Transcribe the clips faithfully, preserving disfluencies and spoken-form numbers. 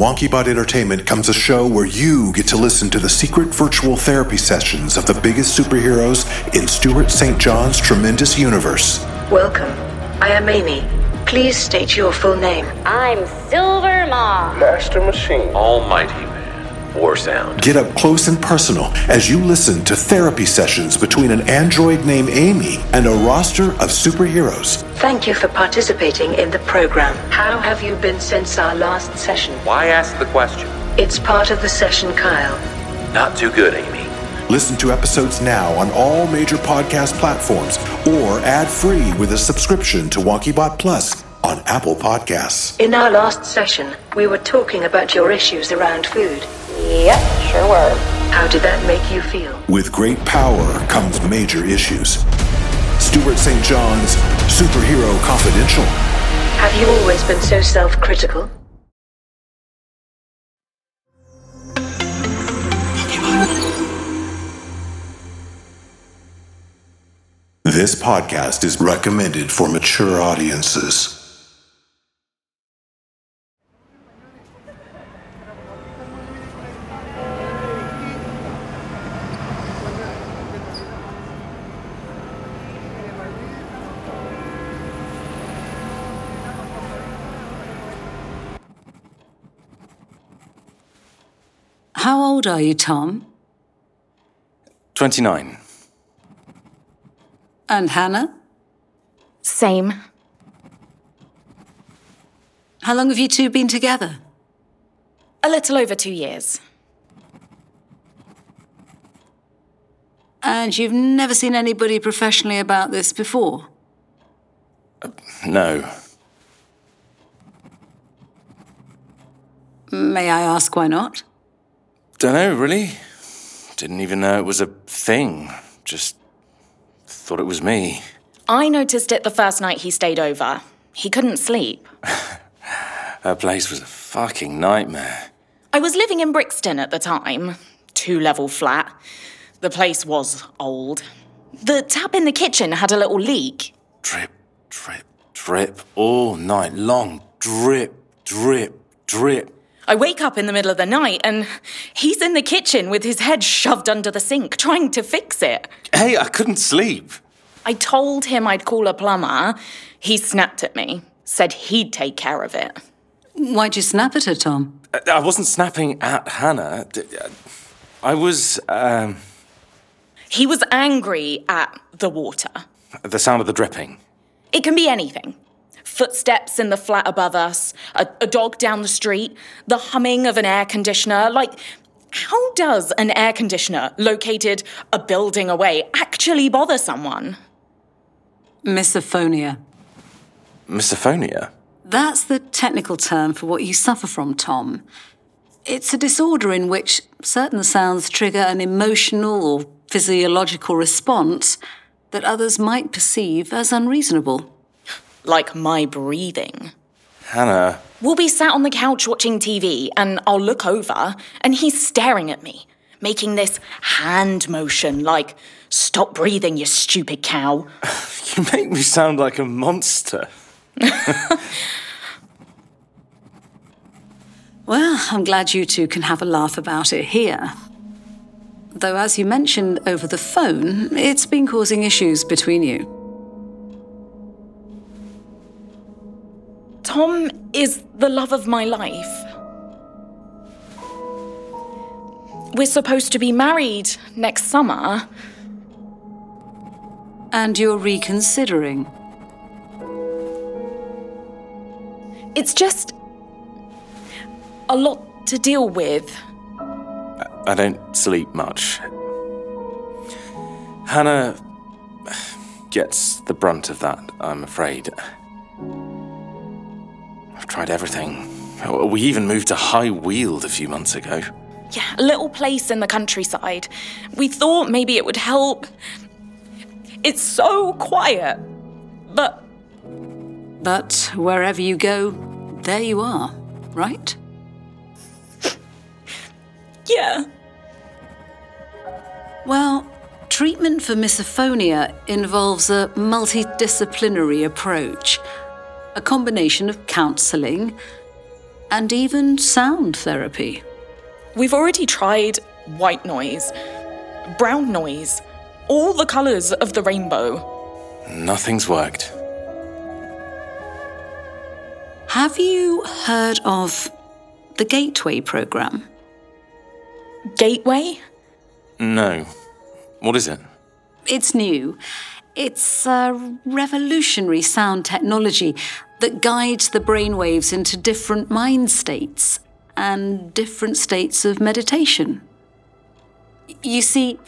WonkyBot Entertainment comes a show where you get to listen to the secret virtual therapy sessions of the biggest superheroes in Stuart Saint John's tremendous universe. Welcome. I am Amy. Please state your full name. I'm Silver Ma. Master Machine. Almighty Man. War Sound. Get up close and personal as you listen to therapy sessions between an android named Amy and a roster of superheroes. Thank you for participating in the program. How have you been since our last session? Why ask the question? It's part of the session, Kyle. Not too good, Amy. Listen to episodes now on all major podcast platforms or ad-free with a subscription to WonkyBot Plus on Apple Podcasts. In our last session, we were talking about your issues around food. Yep, sure were. How did that make you feel? With great power comes major issues. Stuart Saint John's Superhero Confidential. Have you always been so self-critical? This podcast is recommended for mature audiences. How old are you, Tom? twenty-nine. And Hannah? Same. How long have you two been together? A little over two years. And you've never seen anybody professionally about this before? Uh, no. May I ask why not? Don't know, really. Didn't even know it was a thing. Just... thought it was me. I noticed it the first night he stayed over. He couldn't sleep. Her place was a fucking nightmare. I was living in Brixton at the time. Two-level flat. The place was old. The tap in the kitchen had a little leak. Drip, drip, drip, all night long. Drip, drip, drip. I wake up in the middle of the night and he's in the kitchen with his head shoved under the sink, trying to fix it. Hey, I couldn't sleep. I told him I'd call a plumber. He snapped at me, said he'd take care of it. Why'd you snap at her, Tom? I wasn't snapping at Hannah. I was, um... He was angry at the water. The sound of the dripping. It can be anything. Footsteps in the flat above us, a, a dog down the street, the humming of an air conditioner. Like, how does an air conditioner located a building away actually bother someone? Misophonia. Misophonia? That's the technical term for what you suffer from, Tom. It's a disorder in which certain sounds trigger an emotional or physiological response that others might perceive as unreasonable. Like my breathing. Hannah. We'll be sat on the couch watching T V and I'll look over and he's staring at me, making this hand motion like, stop breathing, you stupid cow. You make me sound like a monster. Well, I'm glad you two can have a laugh about it here. Though, as you mentioned over the phone, it's been causing issues between you. Tom is the love of my life. We're supposed to be married next summer. And you're reconsidering? It's just... a lot to deal with. I don't sleep much. Hannah gets the brunt of that, I'm afraid. I've tried everything. We even moved to High Weald a few months ago. Yeah, a little place in the countryside. We thought maybe it would help. It's so quiet, but... But wherever you go, there you are, right? Yeah. Well, treatment for misophonia involves a multidisciplinary approach. A combination of counselling, and even sound therapy. We've already tried white noise, brown noise, all the colours of the rainbow. Nothing's worked. Have you heard of the Gateway Program? Gateway? No. What is it? It's new. It's a revolutionary sound technology that guides the brainwaves into different mind states and different states of meditation. You see,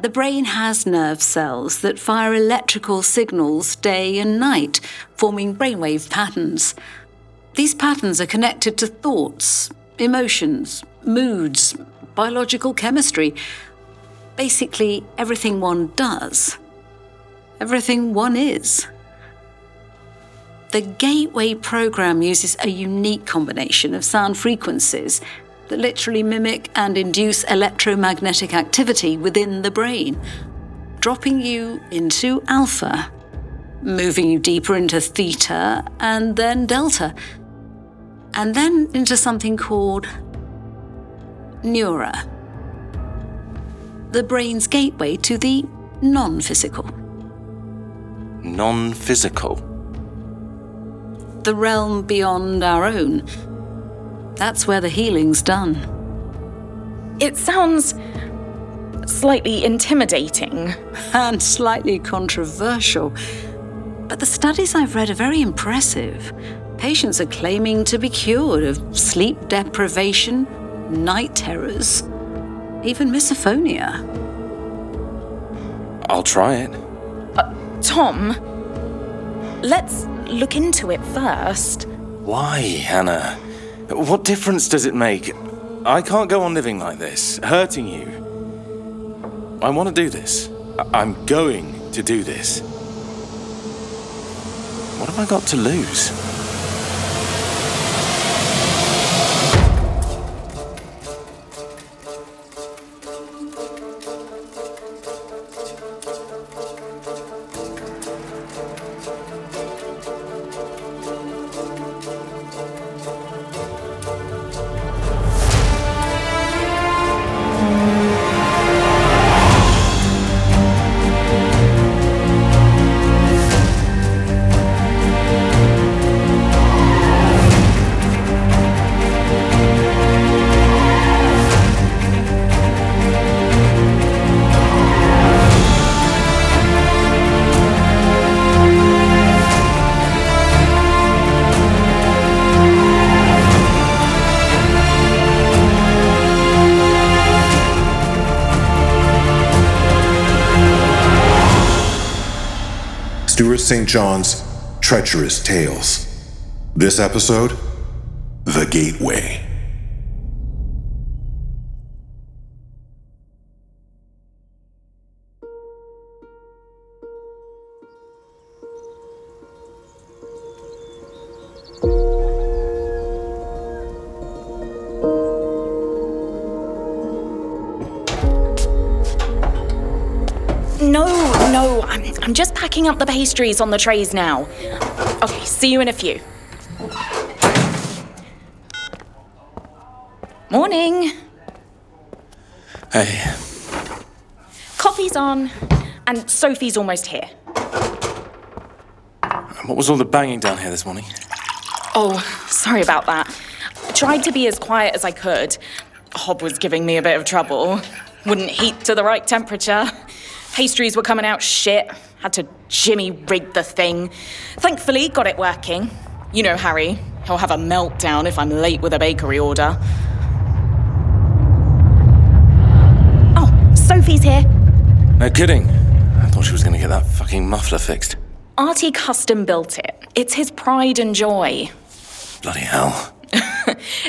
the brain has nerve cells that fire electrical signals day and night, forming brainwave patterns. These patterns are connected to thoughts, emotions, moods, biological chemistry, basically everything one does, everything one is. The Gateway Program uses a unique combination of sound frequencies that literally mimic and induce electromagnetic activity within the brain, dropping you into alpha, moving you deeper into theta and then delta, and then into something called neura, the brain's gateway to the non-physical. Non-physical? The realm beyond our own. That's where the healing's done. It sounds slightly intimidating. And slightly controversial. But the studies I've read are very impressive. Patients are claiming to be cured of sleep deprivation, night terrors, even misophonia. I'll try it. Uh, Tom, let's look into it first. Why, Hannah? What difference does it make? I can't go on living like this, hurting you. I want to do this. I'm going to do this. What have I got to lose? Stuart Saint John's Treacherous Tales. This episode, The Gateway. I'm just packing up the pastries on the trays now. Okay, see you in a few. Morning. Hey. Coffee's on, and Sophie's almost here. What was all the banging down here this morning? Oh, sorry about that. I tried to be as quiet as I could. Hob was giving me a bit of trouble. Wouldn't heat to the right temperature. Pastries were coming out shit. Had to jimmy-rig the thing. Thankfully, got it working. You know Harry. He'll have a meltdown if I'm late with a bakery order. Oh, Sophie's here. No kidding. I thought she was going to get that fucking muffler fixed. Artie custom built it. It's his pride and joy. Bloody hell.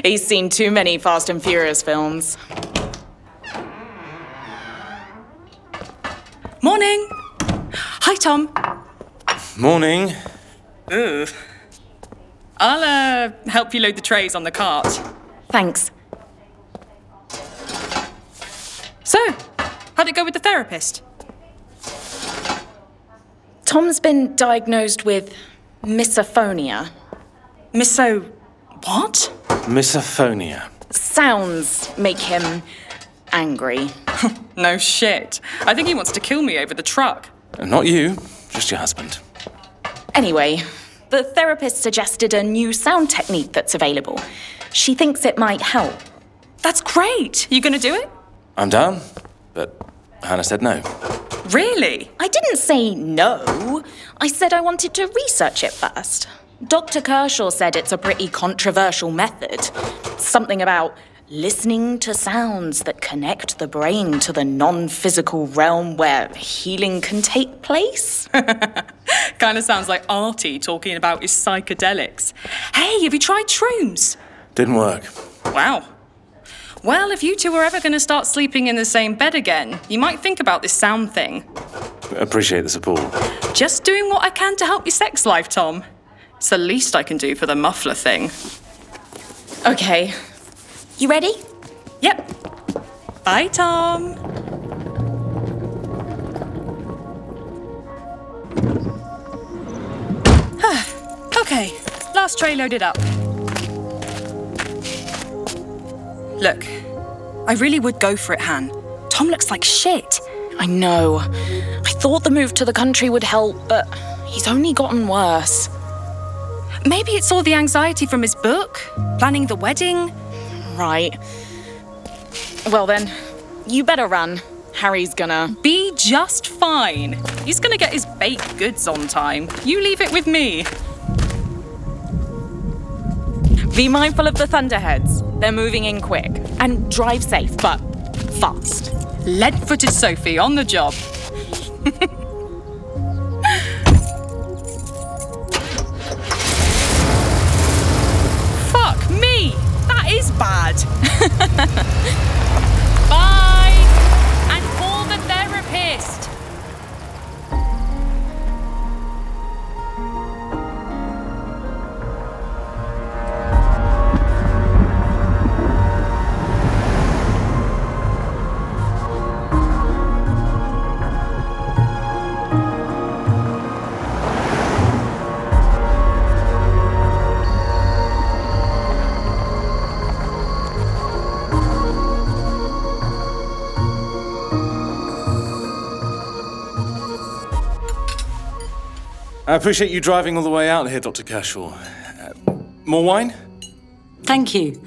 He's seen too many Fast and Furious films. Morning. Hi, Tom. Morning. Ooh. I'll uh, help you load the trays on the cart. Thanks. So, how'd it go with the therapist? Tom's been diagnosed with misophonia. Miso... what? Misophonia. Sounds make him angry. No shit. I think he wants to kill me over the truck. Not you, just your husband. Anyway, the therapist suggested a new sound technique that's available. She thinks it might help. That's great. You gonna do it? I'm down, but Hannah said no. Really? I didn't say no. I said I wanted to research it first. Doctor Kershaw said it's a pretty controversial method. Something about listening to sounds that connect the brain to the non-physical realm where healing can take place. Kind of sounds like Artie talking about his psychedelics. Hey, have you tried shrooms? Didn't work. Wow. Well, if you two are ever going to start sleeping in the same bed again, you might think about this sound thing. Appreciate the support. Just doing what I can to help your sex life, Tom. It's the least I can do for the muffler thing. Okay. You ready? Yep. Bye, Tom. Okay, last tray loaded up. Look, I really would go for it, Han. Tom looks like shit. I know. I thought the move to the country would help, but he's only gotten worse. Maybe it's all the anxiety from his book, planning the wedding. Right. Well then, you better run. Harry's gonna... Be just fine. He's gonna get his baked goods on time. You leave it with me. Be mindful of the Thunderheads. They're moving in quick. And drive safe, but fast. Lead-footed Sophie on the job. Fuck me! That is bad. Bye! And call the therapist! I appreciate you driving all the way out here, Doctor Kershaw. Uh, more wine? Thank you.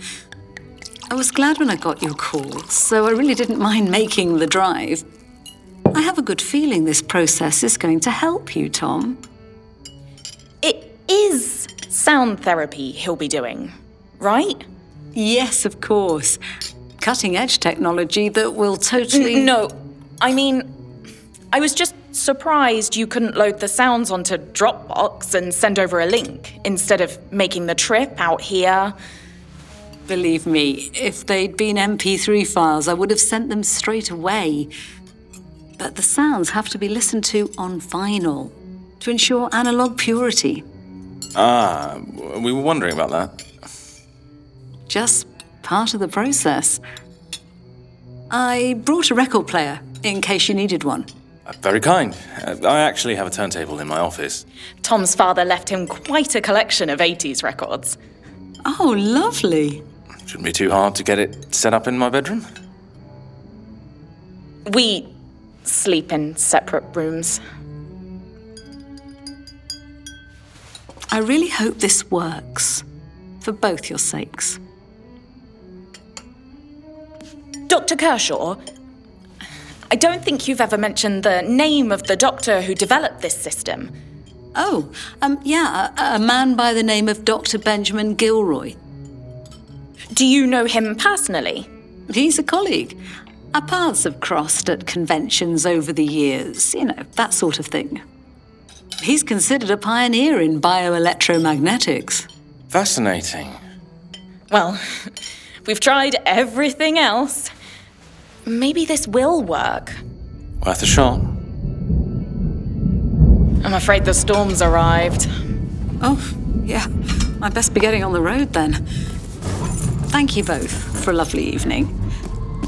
I was glad when I got your call, so I really didn't mind making the drive. I have a good feeling this process is going to help you, Tom. It is sound therapy he'll be doing, right? Yes, of course. Cutting-edge technology that will totally... N- no, I mean, I was just surprised you couldn't load the sounds onto Dropbox and send over a link instead of making the trip out here. Believe me, if they'd been M P three files, I would have sent them straight away. But the sounds have to be listened to on vinyl to ensure analogue purity. Ah, we were wondering about that. Just part of the process. I brought a record player in case you needed one. Very kind. I actually have a turntable in my office. Tom's father left him quite a collection of eighties records. Oh, lovely. Shouldn't be too hard to get it set up in my bedroom. We sleep in separate rooms. I really hope this works, for both your sakes. Doctor Kershaw, I don't think you've ever mentioned the name of the doctor who developed this system. Oh, um, yeah, a, a man by the name of Doctor Benjamin Gilroy. Do you know him personally? He's a colleague. Our paths have crossed at conventions over the years, you know, that sort of thing. He's considered a pioneer in bioelectromagnetics. Fascinating. Well, we've tried everything else. Maybe this will work. Worth a shot. I'm afraid the storm's arrived. Oh, yeah. I'd best be getting on the road then. Thank you both for a lovely evening.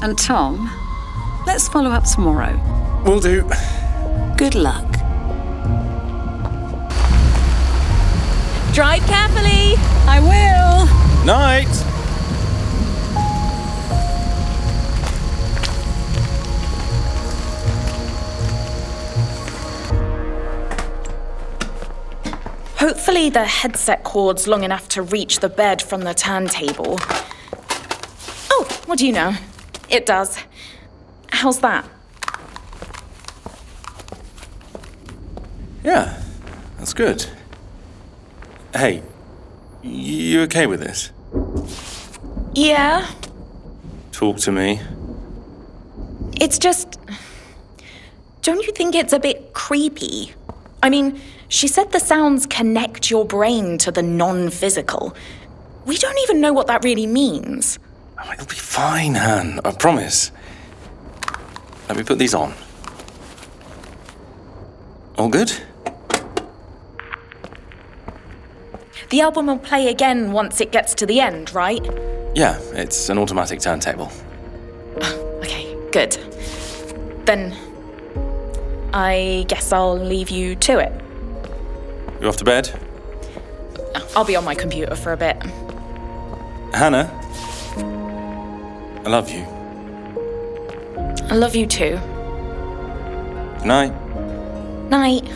And Tom, let's follow up tomorrow. Will do. Good luck. Drive carefully. I will. Night. Hopefully the headset cord's long enough to reach the bed from the turntable. Oh, what do you know? It does. How's that? Yeah, that's good. Hey, you okay with this? Yeah. Talk to me. It's just... Don't you think it's a bit creepy? I mean, she said the sounds connect your brain to the non-physical. We don't even know what that really means. Oh, it'll be fine, Han. I promise. Let me put these on. All good? The album will play again once it gets to the end, right? Yeah, it's an automatic turntable. Oh, okay, good. Then I guess I'll leave you to it. You off to bed? I'll be on my computer for a bit. Hannah, I love you. I love you too. Good night. Night.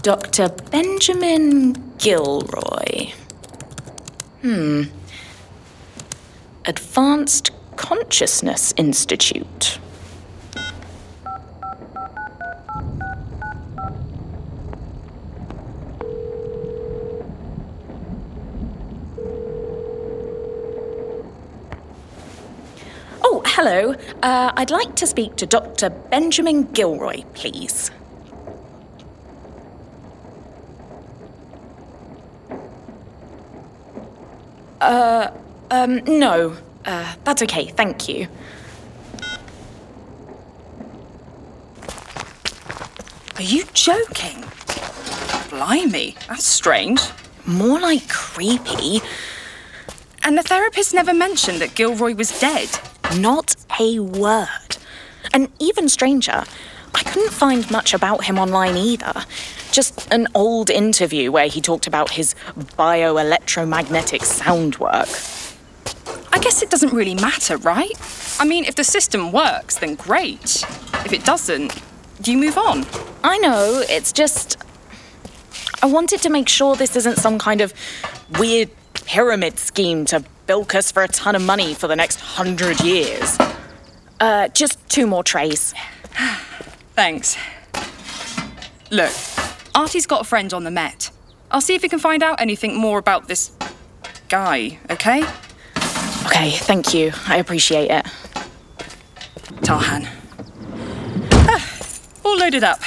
Doctor Benjamin Gilroy. Hmm. Advanced Consciousness Institute. Oh, hello. Uh, I'd like to speak to Doctor Benjamin Gilroy, please. Uh, um, no. Uh, that's okay, thank you. Are you joking? Blimey, that's strange. More like creepy. And the therapist never mentioned that Gilroy was dead. Not a word. And even stranger, I couldn't find much about him online either. Just an old interview where he talked about his bioelectromagnetic sound work. I guess it doesn't really matter, right? I mean, if the system works, then great. If it doesn't, do you move on? I know, it's just... I wanted to make sure this isn't some kind of weird pyramid scheme to bilk us for a ton of money for the next hundred years. Uh, just two more trays. Thanks. Look, Artie's got a friend on the Met. I'll see if he can find out anything more about this guy, okay? Okay, thank you. I appreciate it. Tarhan. Ah, all loaded up.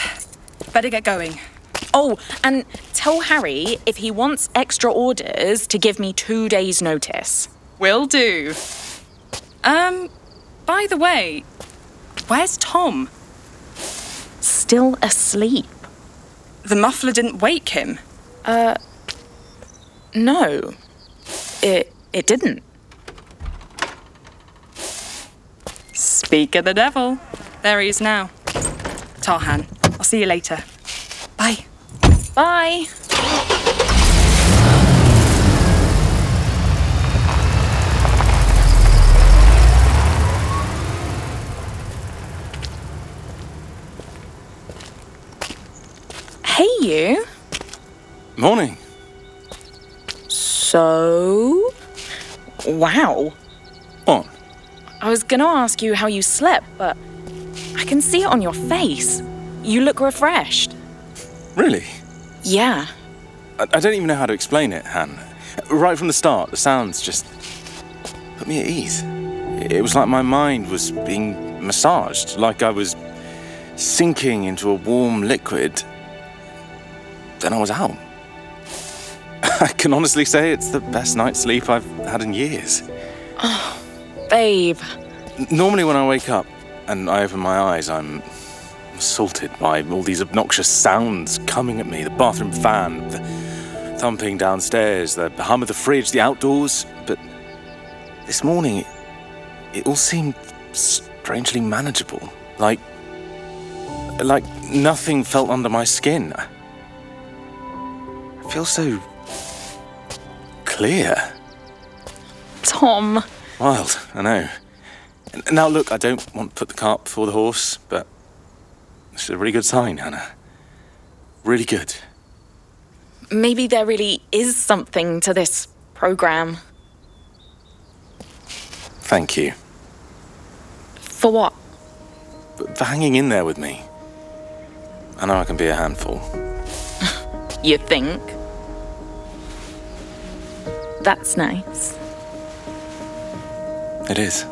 Better get going. Oh, and tell Harry if he wants extra orders to give me two days' notice. Will do. Um, by the way, where's Tom? Still asleep. The muffler didn't wake him? Uh, no. It, it didn't. Speak of the devil. There he is now. Tarhan, I'll see you later. Bye. Bye. Hey, you. Morning. So? Wow. What? I was gonna ask you how you slept, but I can see it on your face. You look refreshed. Really? Yeah. I, I don't even know how to explain it, Han. Right from the start, the sounds just put me at ease. It was like my mind was being massaged, like I was sinking into a warm liquid. Then I was out. I can honestly say it's the best night's sleep I've had in years. Oh, babe. Normally when I wake up and I open my eyes, I'm assaulted by all these obnoxious sounds coming at me. The bathroom fan, the thumping downstairs, the hum of the fridge, the outdoors. But this morning, it all seemed strangely manageable. Like, like nothing felt under my skin. I feel so clear. Tom. Wild, I know. Now, look, I don't want to put the cart before the horse, but this is a really good sign, Hannah. Really good. Maybe there really is something to this program. Thank you. For what? For hanging in there with me. I know I can be a handful. You think? That's nice. It is.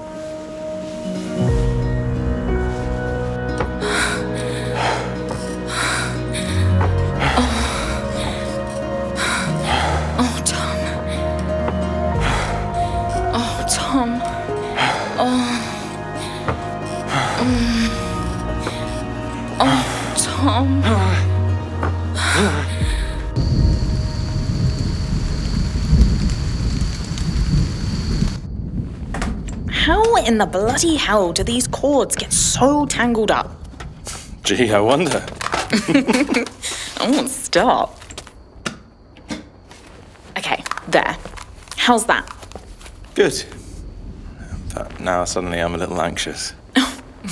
In the bloody hell do these cords get so tangled up? Gee, I wonder. Oh, stop. Okay, there. How's that? Good. But now suddenly I'm a little anxious.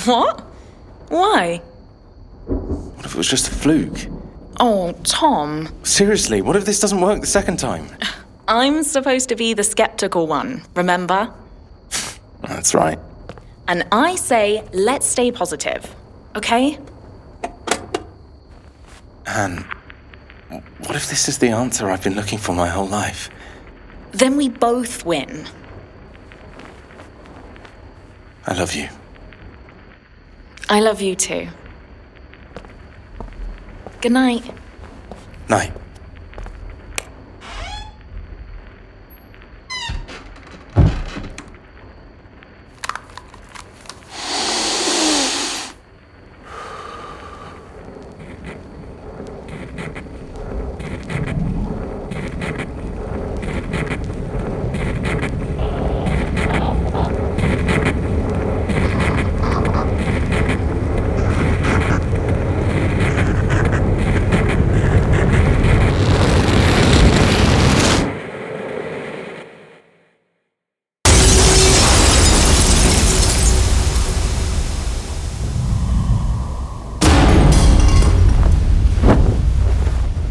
What? Why? What if it was just a fluke? Oh, Tom. Seriously, what if this doesn't work the second time? I'm supposed to be the sceptical one, remember? That's right. And I say, let's stay positive, okay? Anne, what if this is the answer I've been looking for my whole life? Then we both win. I love you. I love you too. Good night. Night.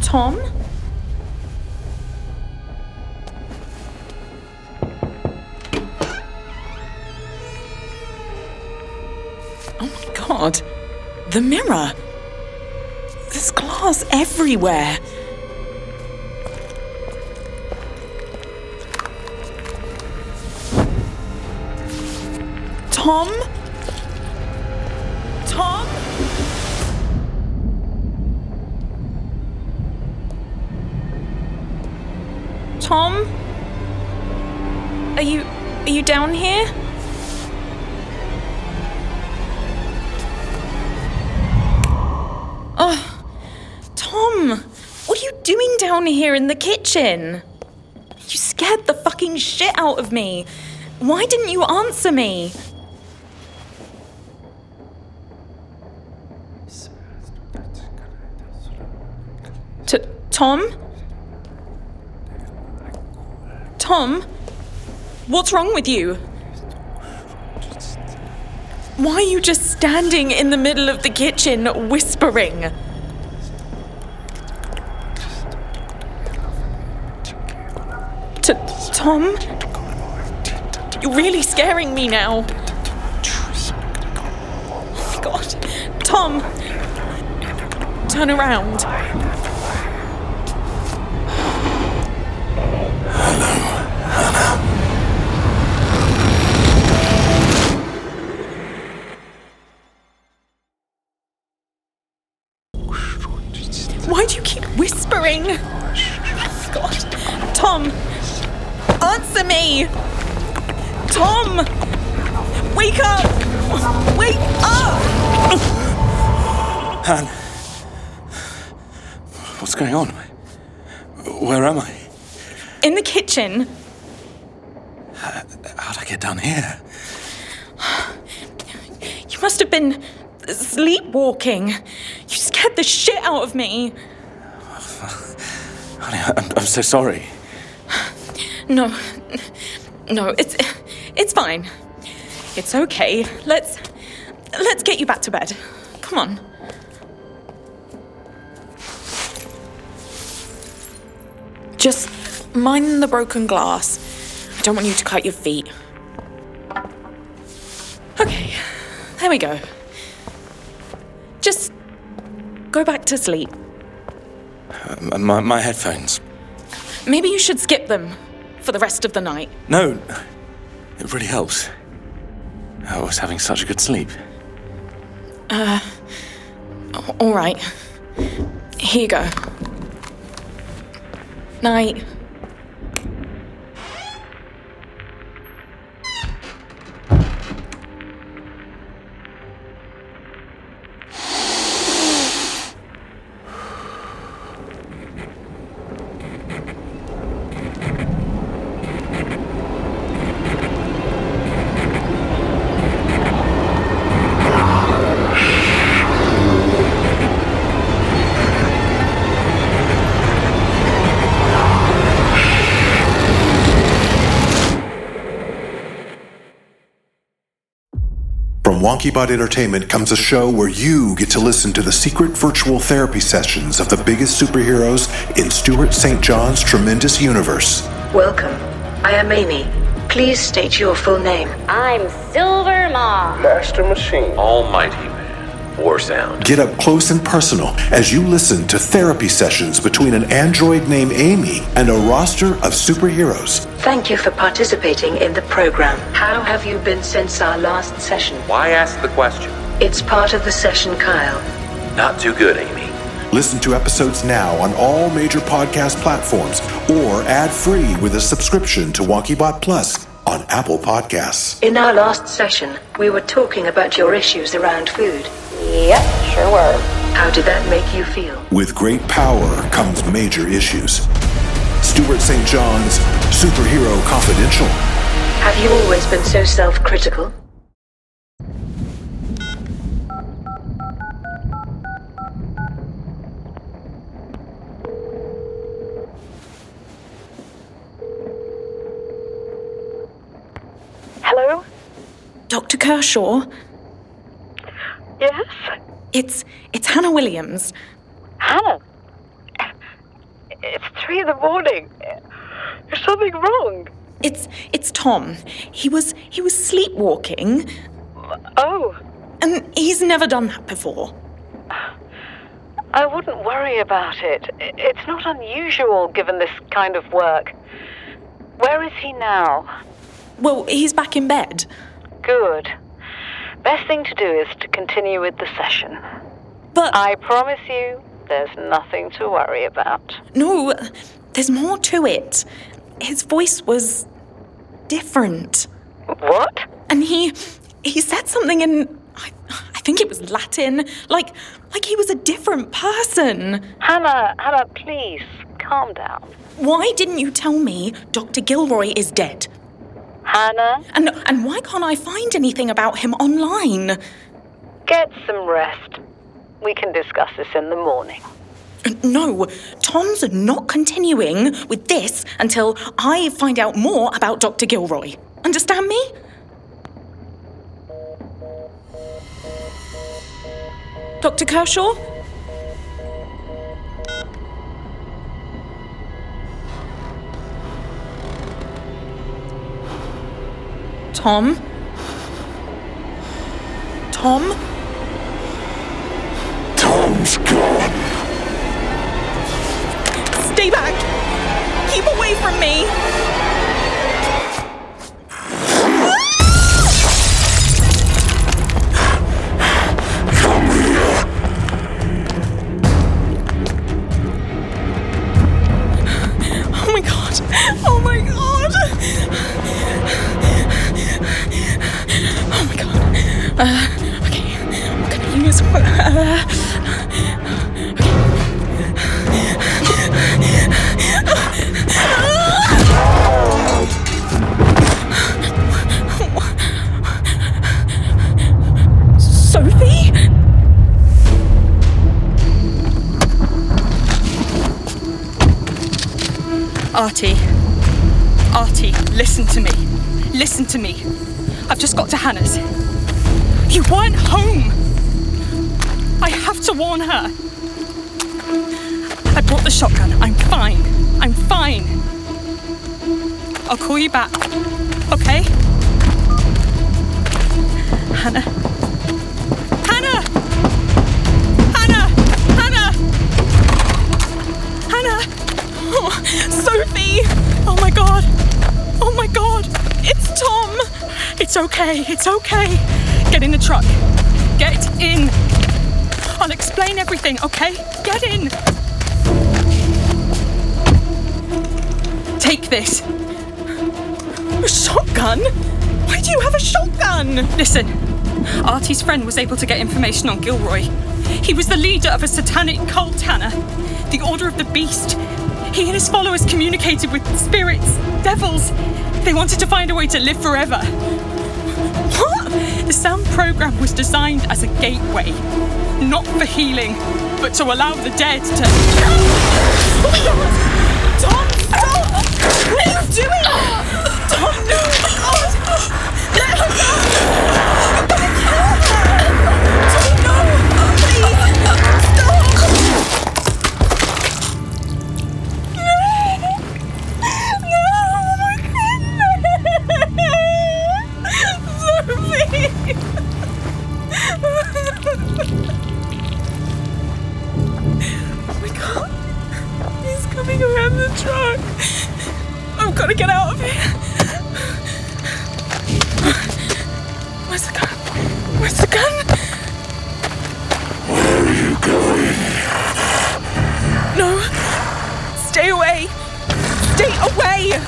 Tom? Oh my God. The mirror. There's glass everywhere. Tom? Tom? Tom? Are you... are you down here? Oh, Tom! What are you doing down here in the kitchen? You scared the fucking shit out of me. Why didn't you answer me? T- Tom? Tom, what's wrong with you? Why are you just standing in the middle of the kitchen whispering? T-Tom? You're really scaring me now. Oh my God. Tom, turn around. Hello. Why do you keep whispering? God, Tom! Answer me! Tom! Wake up! Wake up! Han. What's going on? Where am I? In the kitchen. How, how'd I get down here? You must have been sleepwalking. You scared the shit out of me. Honey, I'm, I'm so sorry. No. No, it's... It's fine. It's okay. Let's... Let's get you back to bed. Come on. Just mind the broken glass. I don't want you to cut your feet. Okay. There we go. Just... go back to sleep. Uh, my, my headphones. Maybe you should skip them for the rest of the night. No. It really helps. I was having such a good sleep. Uh, all right. Here you go. Night. WonkyBot Entertainment comes a show where you get to listen to the secret virtual therapy sessions of the biggest superheroes in Stuart Saint John's tremendous universe. Welcome. I am Amy. Please state your full name. I'm Silver Ma. Master Machine. Almighty Man. War Sound. Get up close and personal as you listen to therapy sessions between an android named Amy and a roster of superheroes. Thank you for participating in the program. How have you been since our last session? Why ask the question? It's part of the session, Kyle. Not too good, Amy. Listen to episodes now on all major podcast platforms or ad-free with a subscription to WonkyBot Plus on Apple Podcasts. In our last session, we were talking about your issues around food. Yep, sure were. How did that make you feel? With great power comes major issues. Stuart Saint John's Superhero Confidential. Have you always been so self-critical? Hello? Doctor Kershaw? Yes? It's... it's Hannah Williams. Hannah? It's three in the morning. There's something wrong. It's it's Tom. He was he was sleepwalking. Oh. And he's never done that before. I wouldn't worry about it. It's not unusual given this kind of work. Where is he now? Well, he's back in bed. Good. Best thing to do is to continue with the session. But I promise you, there's nothing to worry about. No, there's more to it. His voice was different. What? And he he said something in, I, I think it was Latin, like like he was a different person. Hannah, Hannah, please, calm down. Why didn't you tell me Doctor Gilroy is dead? Hannah? And, and why can't I find anything about him online? Get some rest. We can discuss this in the morning. No, Tom's not continuing with this until I find out more about Doctor Gilroy. Understand me? Doctor Kershaw? Tom? Tom? Tom's gone. Stay back. Keep away from me. Come here. Oh my God. This world. Sophie? Artie. Artie, listen to me. Listen to me. I've just got to Hannah's. You weren't home! I have to warn her. I brought the shotgun. I'm fine. I'm fine. I'll call you back. Okay? Hannah. Hannah! Hannah! Hannah! Hannah! Oh, Sophie! Oh my God. Oh my God. It's Tom. It's okay. It's okay. Get in the truck. Get in. I'll explain everything, okay? Get in! Take this. A shotgun? Why do you have a shotgun? Listen, Artie's friend was able to get information on Gilroy. He was the leader of a satanic cult, Hannah. The Order of the Beast. He and his followers communicated with spirits, devils. They wanted to find a way to live forever. What? The SAM program was designed as a gateway. Not for healing, but to allow the dead to... Oh my God! Tom, stop! What are you doing? Tom, no! Oh, let her go! You can't help her! Tom, no! Please! Stop! No! No! Oh my goodness! Sophie! Coming around the truck. I've got to get out of here. Where's the gun? Where's the gun? Where are you going? No. Stay away. Stay away.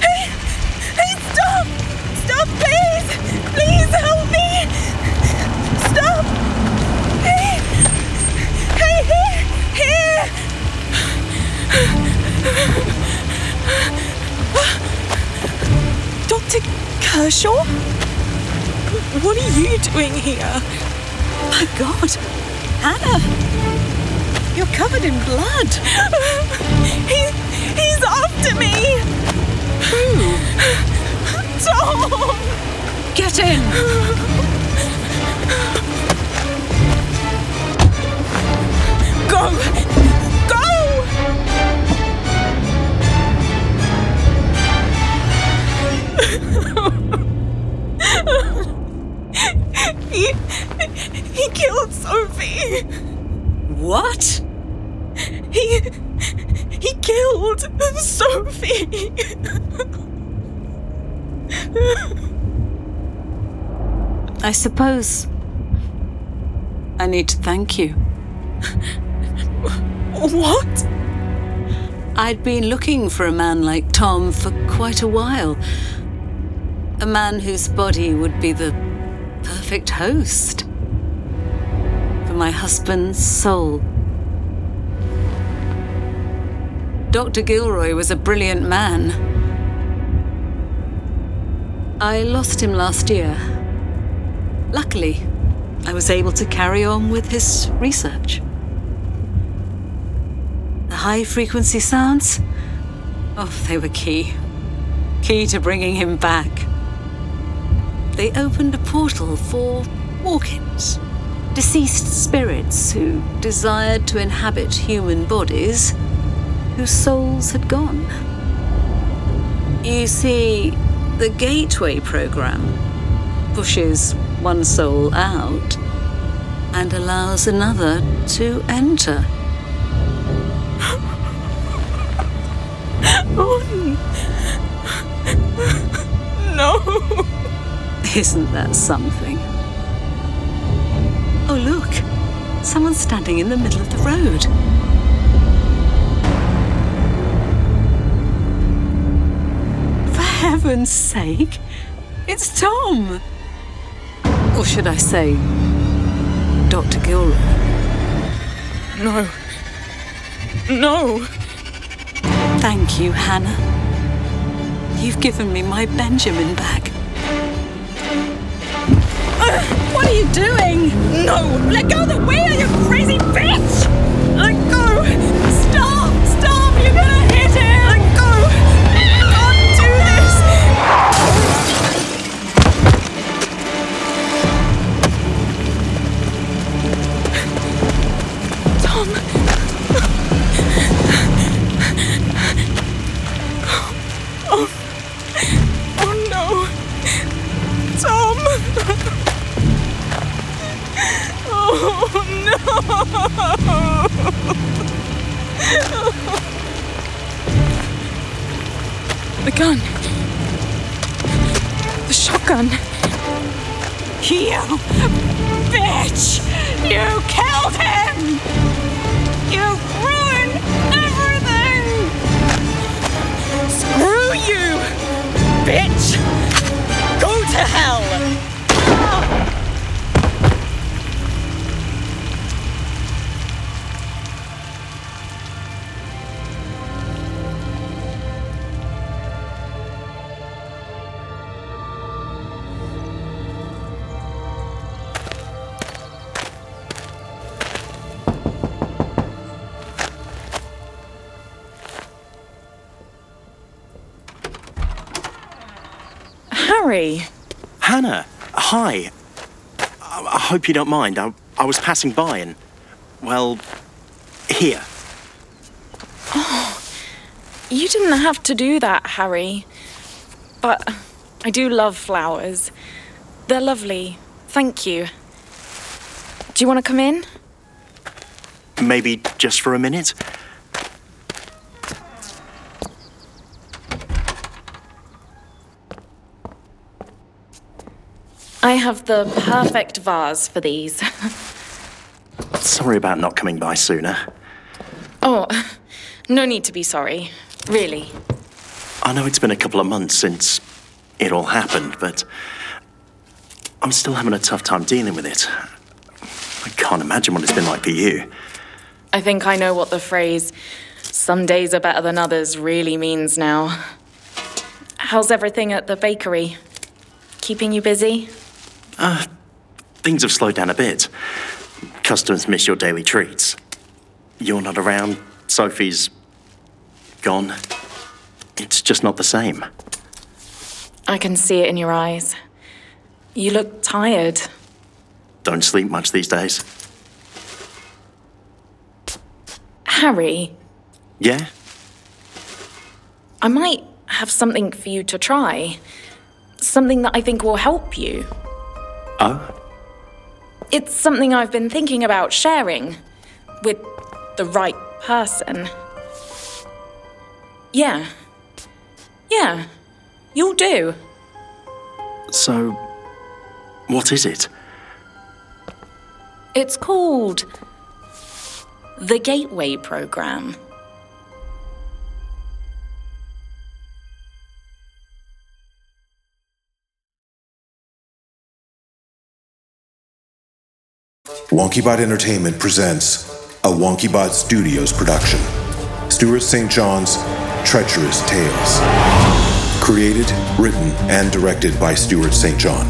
Hey! Hey, stop! Stop, please! Please help me! Stop! Hey! Hey, here! Here! Doctor Kershaw? What are you doing here? My God! Hannah! You're covered in blood! He's... He's after me! Who? Tom! Get in! Go! Go! he... He killed Sophie! What? He... He killed Sophie! I suppose I need to thank you. What? I'd been looking for a man like Tom for quite a while. A man whose body would be the perfect host for my husband's soul. Doctor Gilroy was a brilliant man. I lost him last year. Luckily, I was able to carry on with his research. The high-frequency sounds? Oh, they were key. Key to bringing him back. They opened a portal for walk-ins, deceased spirits who desired to inhabit human bodies, whose souls had gone. You see, the Gateway program pushes one soul out and allows another to enter. Oh, no! Isn't that something? Oh, look, Someone's standing in the middle of the road. For heaven's sake, it's Tom! Or should I say, Doctor Gilroy? No. No! Thank you, Hannah. You've given me my Benjamin back. Uh, what are you doing? No! Let go of the wheel, you crazy bitch! Let go! Stop! Stop! You're gonna hit him! Let go! You can't do this! Tom! Oh, oh no! Tom! Oh, no! The gun. The shotgun. You bitch! You killed him! You've ruined everything! Screw you, bitch! Go to hell! Hannah, hi. I, I hope you don't mind. I, I was passing by and, well, here. Oh, you didn't have to do that, Harry. But I do love flowers. They're lovely. Thank you. Do you want to come in? Maybe just for a minute. I have the perfect vase for these. Sorry about not coming by sooner. Oh, no need to be sorry, really. I know it's been a couple of months since it all happened, but I'm still having a tough time dealing with it. I can't imagine what it's been like for you. I think I know what the phrase, some days are better than others, really means now. How's everything at the bakery? Keeping you busy? Uh, things have slowed down a bit. Customers miss your daily treats. You're not around. Sophie's gone. It's just not the same. I can see it in your eyes. You look tired. Don't sleep much these days. Harry? Yeah? I might have something for you to try. Something that I think will help you. Oh? It's something I've been thinking about sharing with the right person. Yeah. Yeah. You'll do. So, what is it? It's called The Gateway Program. WonkyBot Entertainment presents a WonkyBot Studios production. Stuart Saint John's Treacherous Tales. Created, written, and directed by Stuart Saint John.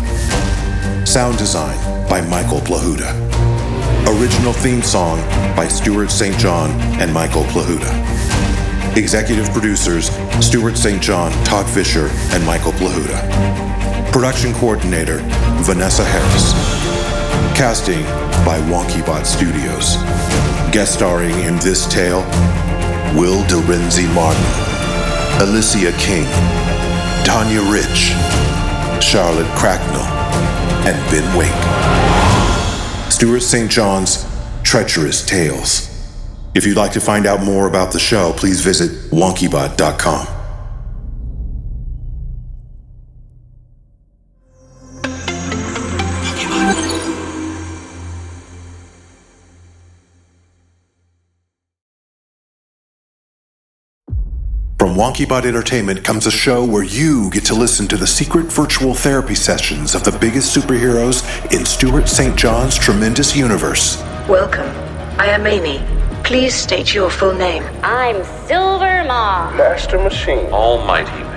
Sound design by Michael Plahuta. Original theme song by Stuart Saint John and Michael Plahuta. Executive producers Stuart Saint John, Todd Fisher, and Michael Plahuta. Production coordinator Vanessa Harris. Casting by WonkyBot Studios. Guest starring in this tale, Will de Renzy-Martin, Alicia King, Tanya Rich, Charlotte Cracknell, and Ben Wake. Stuart Saint John's Treacherous Tales. If you'd like to find out more about the show, please visit WonkyBot dot com. From WonkyBot Entertainment comes a show where you get to listen to the secret virtual therapy sessions of the biggest superheroes in Stuart Saint John's tremendous universe. Welcome. I am Amy. Please state your full name. I'm Silver Ma. Master Machine. Almighty Man.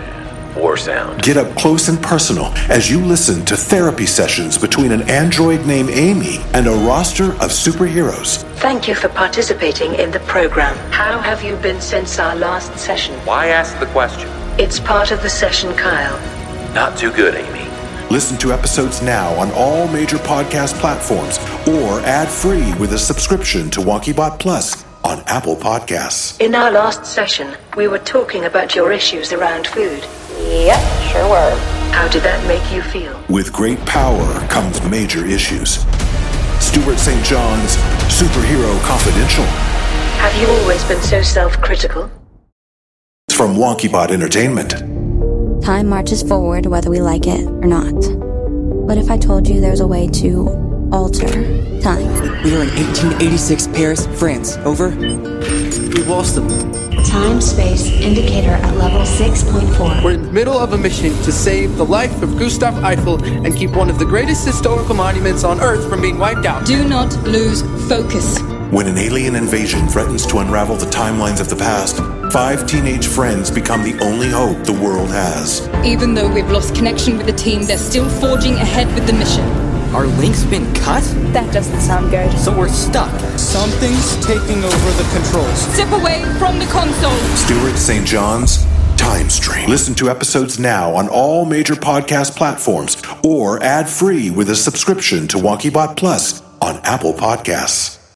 War Sound. Get up close and personal as you listen to therapy sessions between an android named Amy and a roster of superheroes. Thank you for participating in the program. How have you been since our last session? Why ask the question? It's part of the session, Kyle. Not too good, Amy. Listen to episodes now on all major podcast platforms or ad-free with a subscription to WonkyBot Plus on Apple Podcasts. In our last session, we were talking about your issues around food. Yep, sure were. How did that make you feel? With great power comes major issues. Stuart Saint John's Superhero Confidential. Have you always been so self-critical? It's from WonkyBot Entertainment. Time marches forward whether we like it or not. What if I told you there's a way to alter time? We are in eighteen eighty-six, Paris, France. Over. We've lost them. Time-space indicator at level six point four. We're in the middle of a mission to save the life of Gustave Eiffel and keep one of the greatest historical monuments on Earth from being wiped out. Do not lose focus. When an alien invasion threatens to unravel the timelines of the past, five teenage friends become the only hope the world has. Even though we've lost connection with the team, they're still forging ahead with the mission. Our link's been cut? That doesn't sound good. So we're stuck. Something's taking over the controls. Step away from the console. Stuart Saint John's Time Stream. Listen to episodes now on all major podcast platforms or ad-free with a subscription to WonkyBot Plus on Apple Podcasts.